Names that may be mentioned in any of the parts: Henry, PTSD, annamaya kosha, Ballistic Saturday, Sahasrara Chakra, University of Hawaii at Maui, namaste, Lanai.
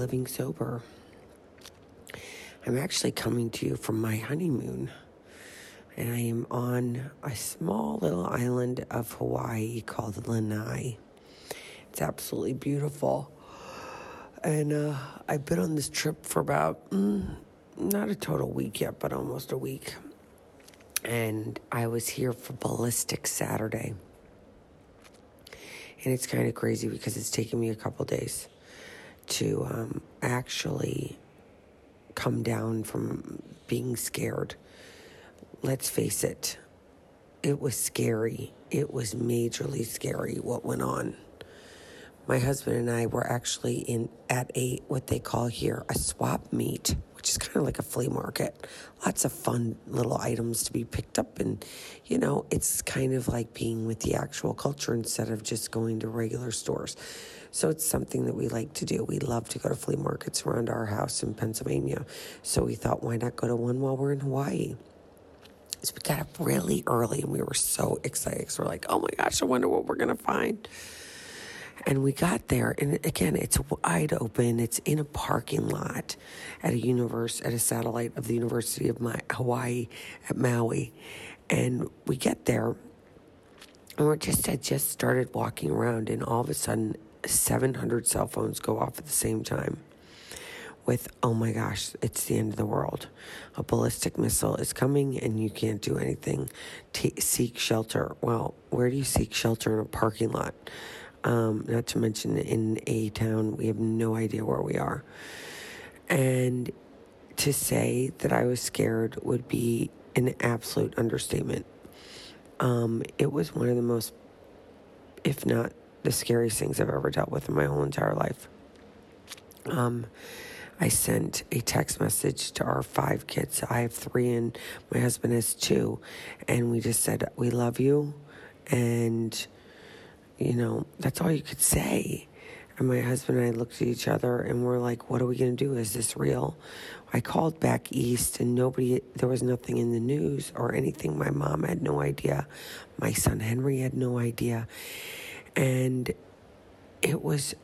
living sober. I'm actually coming to you from my honeymoon, and I am on a small little island of Hawaii called Lanai. It's absolutely beautiful. And I've been on this trip for about, not a total week yet, but almost a week. And I was here for Ballistic Saturday. And it's kind of crazy because it's taken me a couple days to actually come down from being scared. Let's face it, it was scary. It was majorly scary what went on. My husband and I were actually at a what they call here a swap meet, which is kind of like a flea market. Lots of fun little items to be picked up, and you know, it's kind of like being with the actual culture instead of just going to regular stores. So it's something that we like to do. We love to go to flea markets around our house in Pennsylvania. So we thought, why not go to one while we're in Hawaii? So we got up really early, and we were so excited because we're like, oh my gosh, I wonder what we're gonna find. And we got there, and again, it's wide open. It's in a parking lot at a satellite of the University of Hawaii at Maui. And we get there, and I just started walking around, and all of a sudden, 700 cell phones go off at the same time. With, oh my gosh, it's the end of the world. A ballistic missile is coming, and you can't do anything. Seek shelter. Well, where do you seek shelter in a parking lot? Not to mention in a town we have no idea where we are. And to say that I was scared would be an absolute understatement. It was one of the most, if not the scariest things I've ever dealt with in my whole entire life. I sent a text message to our 5 kids. I have 3 and my husband has 2. And we just said, we love you. And you know, that's all you could say. And my husband and I looked at each other and we're like, what are we going to do? Is this real? I called back east and there was nothing in the news or anything. My mom had no idea. My son Henry had no idea. And it was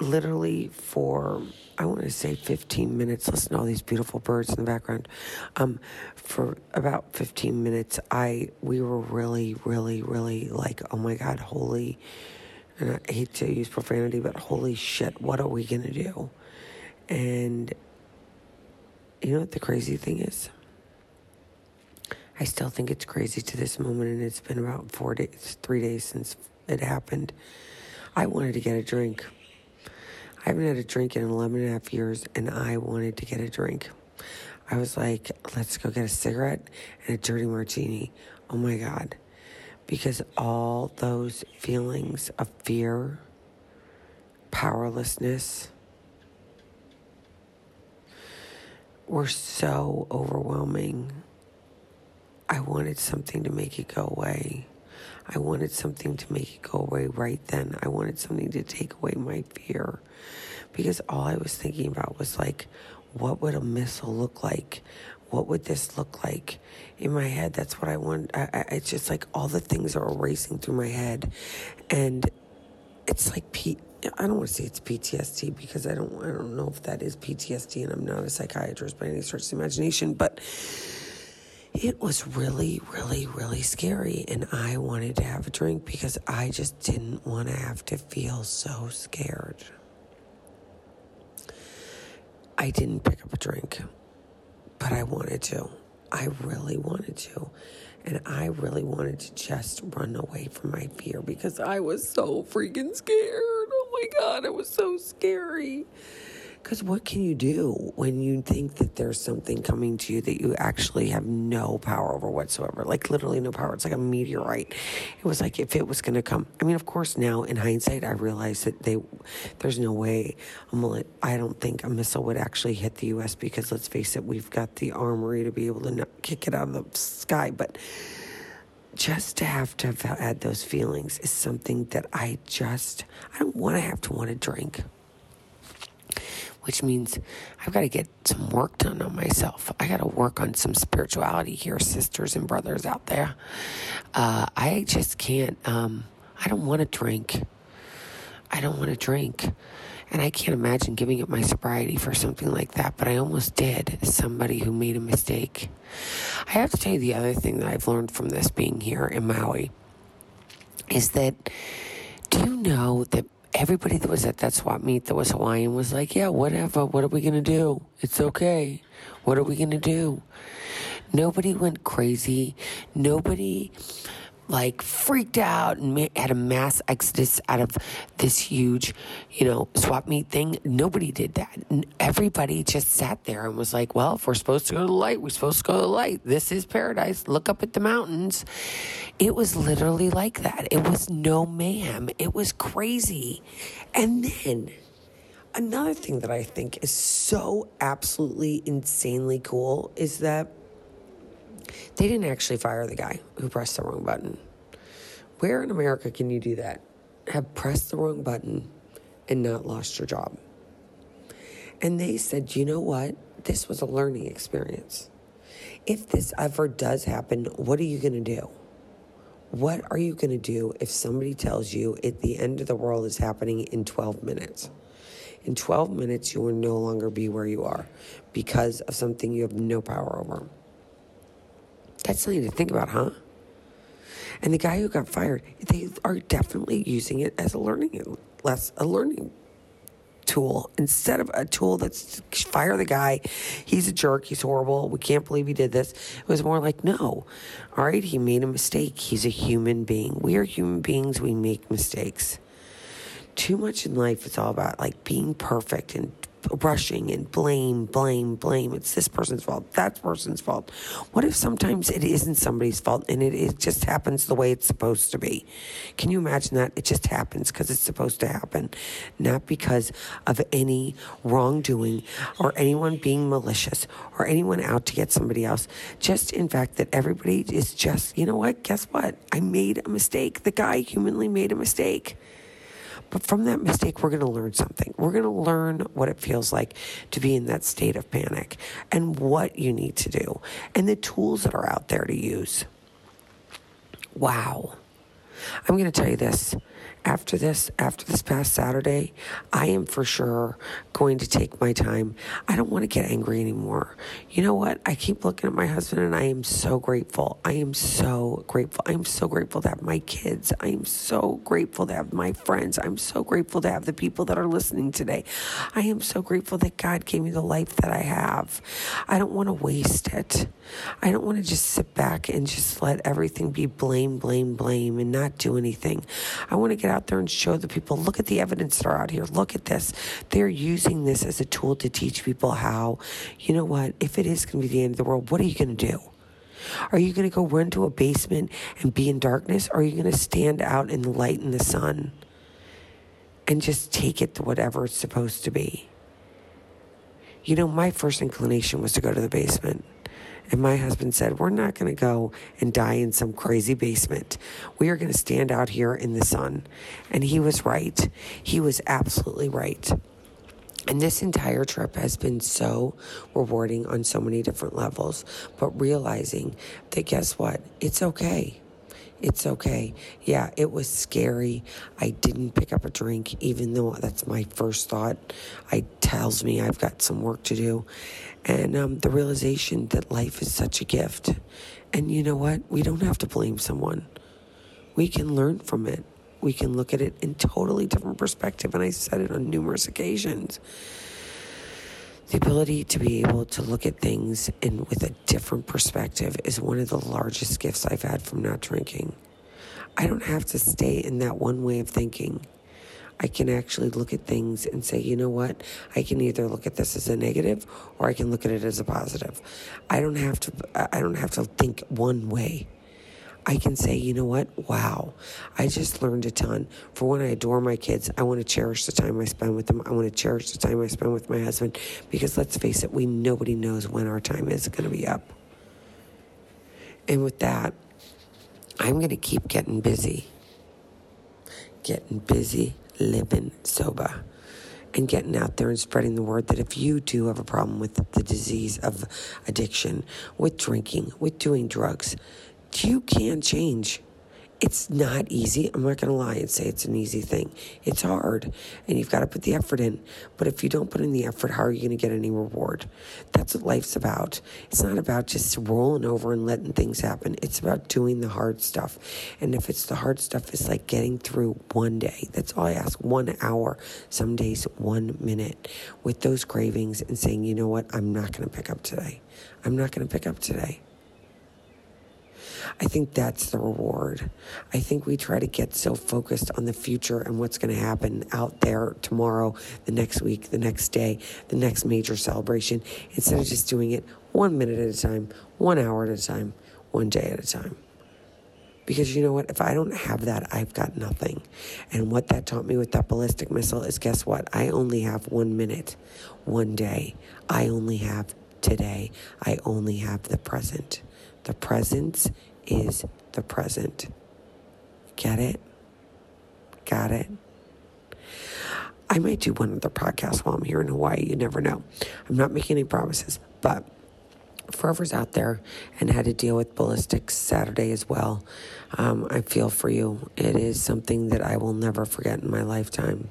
literally for, I want to say 15 minutes. Listen to all these beautiful birds in the background. For about 15 minutes, we were really, really, really like, oh my God, holy, and I hate to use profanity, but holy shit, what are we going to do? And you know what the crazy thing is? I still think it's crazy to this moment, and it's been about 4 days, 3 days since it happened. I wanted to get a drink. I haven't had a drink in 11 and a half years, and I wanted to get a drink. I was like, let's go get a cigarette and a dirty martini. Oh, my God. Because all those feelings of fear, powerlessness, were so overwhelming. I wanted something to make it go away. I wanted something to make it go away right then. I wanted something to take away my fear. Because all I was thinking about was like, what would a missile look like? What would this look like? In my head, that's what I want. It's just like all the things are racing through my head. And it's like, I don't want to say it's PTSD because I don't know if that is PTSD, and I'm not a psychiatrist by any stretch of the imagination, but it was really, really, really scary, and I wanted to have a drink because I just didn't want to have to feel so scared. I didn't pick up a drink, but I wanted to. I really wanted to, and I really wanted to just run away from my fear because I was so freaking scared. Oh, my God, it was so scary. Because what can you do when you think that there's something coming to you that you actually have no power over whatsoever? Like, literally no power. It's like a meteorite. It was like if it was going to come. I mean, of course, now in hindsight, I realize that there's no way. I don't think a missile would actually hit the U.S. because, let's face it, we've got the armory to be able to not kick it out of the sky. But just to have had those feelings is something that I don't want to have to want to drink. Which means I've got to get some work done on myself. I got to work on some spirituality here, sisters and brothers out there. I just can't. I don't want to drink. And I can't imagine giving up my sobriety for something like that, but I almost did, as somebody who made a mistake. I have to tell you the other thing that I've learned from this being here in Maui is that, do you know that everybody that was at that swap meet that was Hawaiian was like, yeah, whatever, what are we going to do? It's okay. What are we going to do? Nobody went crazy. Nobody freaked out and had a mass exodus out of this huge, swap meet thing. Nobody did that. And everybody just sat there and was like, well, if we're supposed to go to the light, we're supposed to go to the light. This is paradise. Look up at the mountains. It was literally like that. It was no mayhem. It was crazy. And then another thing that I think is so absolutely insanely cool is that they didn't actually fire the guy who pressed the wrong button. Where in America can you do that? Have pressed the wrong button and not lost your job. And they said, you know what? This was a learning experience. If this ever does happen, what are you going to do? What are you going to do if somebody tells you at the end of the world is happening in 12 minutes? In 12 minutes, you will no longer be where you are because of something you have no power over. That's something to think about, huh? And the guy who got fired, they are definitely using it as a learning tool instead of a tool that's fire the guy. He's a jerk. He's horrible. We can't believe he did this. It was more like, no, all right, he made a mistake. He's a human being. We are human beings. We make mistakes. Too much in life is all about being perfect and rushing and blame. It's this person's fault, that person's fault. What if sometimes it isn't somebody's fault and it just happens the way it's supposed to be? Can you imagine that? It just happens because it's supposed to happen, not because of any wrongdoing or anyone being malicious or anyone out to get somebody else. Just in fact that everybody is just, you know what? Guess what? I made a mistake. The guy humanly made a mistake. But from that mistake, we're going to learn something. We're going to learn what it feels like to be in that state of panic and what you need to do and the tools that are out there to use. Wow. I'm going to tell you this. After this past Saturday, I am for sure going to take my time. I don't want to get angry anymore. You know what? I keep looking at my husband and I am so grateful. I am so grateful. I am so grateful to have my kids. I am so grateful to have my friends. I'm so grateful to have the people that are listening today. I am so grateful that God gave me the life that I have. I don't want to waste it. I don't want to just sit back and just let everything be blame and not do anything. I want to get out there and show the people, look at the evidence that are out here. Look at this. They're using this as a tool to teach people how, you know what, if it is going to be the end of the world, what are you going to do? Are you going to go run to a basement and be in darkness? Or are you going to stand out in the light and the sun and just take it to whatever it's supposed to be? You know, my first inclination was to go to the basement. And my husband said, we're not going to go and die in some crazy basement. We are going to stand out here in the sun. And he was right. He was absolutely right. And this entire trip has been so rewarding on so many different levels. But realizing that, guess what? It's okay. It's okay. Yeah, it was scary. I didn't pick up a drink, even though that's my first thought. It tells me I've got some work to do. And the realization that life is such a gift. And you know what? We don't have to blame someone. We can learn from it. We can look at it in totally different perspective. And I said it on numerous occasions. The ability to be able to look at things and with a different perspective is one of the largest gifts I've had from not drinking. I don't have to stay in that one way of thinking. I can actually look at things and say, you know what? I can either look at this as a negative or I can look at it as a positive. I don't have to think one way. I can say, you know what? Wow. I just learned a ton. For one, I adore my kids. I want to cherish the time I spend with them. I want to cherish the time I spend with my husband because let's face it, nobody knows when our time is going to be up. And with that, I'm going to keep getting busy. Getting busy. Living sober and getting out there and spreading the word that if you do have a problem with the disease of addiction, with drinking, with doing drugs, you can change. It's not easy. I'm not going to lie and say it's an easy thing. It's hard, and you've got to put the effort in. But if you don't put in the effort, how are you going to get any reward? That's what life's about. It's not about just rolling over and letting things happen. It's about doing the hard stuff. And if it's the hard stuff, it's like getting through one day. That's all I ask, 1 hour, some days 1 minute, with those cravings and saying, you know what, I'm not going to pick up today. I'm not going to pick up today. I think that's the reward. I think we try to get so focused on the future and what's going to happen out there tomorrow, the next week, the next day, the next major celebration, instead of just doing it 1 minute at a time, 1 hour at a time, 1 day at a time. Because you know what? If I don't have that, I've got nothing. And what that taught me with that ballistic missile is, guess what? I only have 1 minute, 1 day. I only have today. I only have the present. The presence is the present. Get it? Got it? I might do one other podcast while I'm here in Hawaii. You never know. I'm not making any promises, but forever's out there and had to deal with Ballistic Saturday as well. I feel for you. It is something that I will never forget in my lifetime,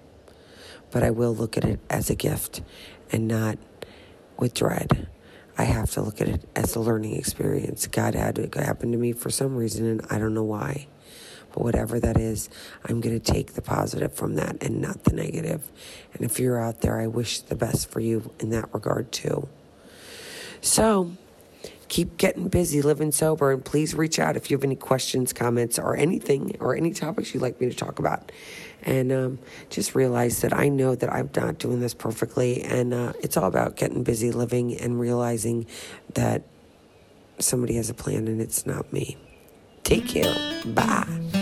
but I will look at it as a gift and not with dread. I have to look at it as a learning experience. God had it happen to me for some reason, and I don't know why. But whatever that is, I'm going to take the positive from that and not the negative. And if you're out there, I wish the best for you in that regard, too. So keep getting busy, living sober, and please reach out if you have any questions, comments, or anything, or any topics you'd like me to talk about. And just realize that I know that I'm not doing this perfectly, and it's all about getting busy, living, and realizing that somebody has a plan and it's not me. Take care. Bye.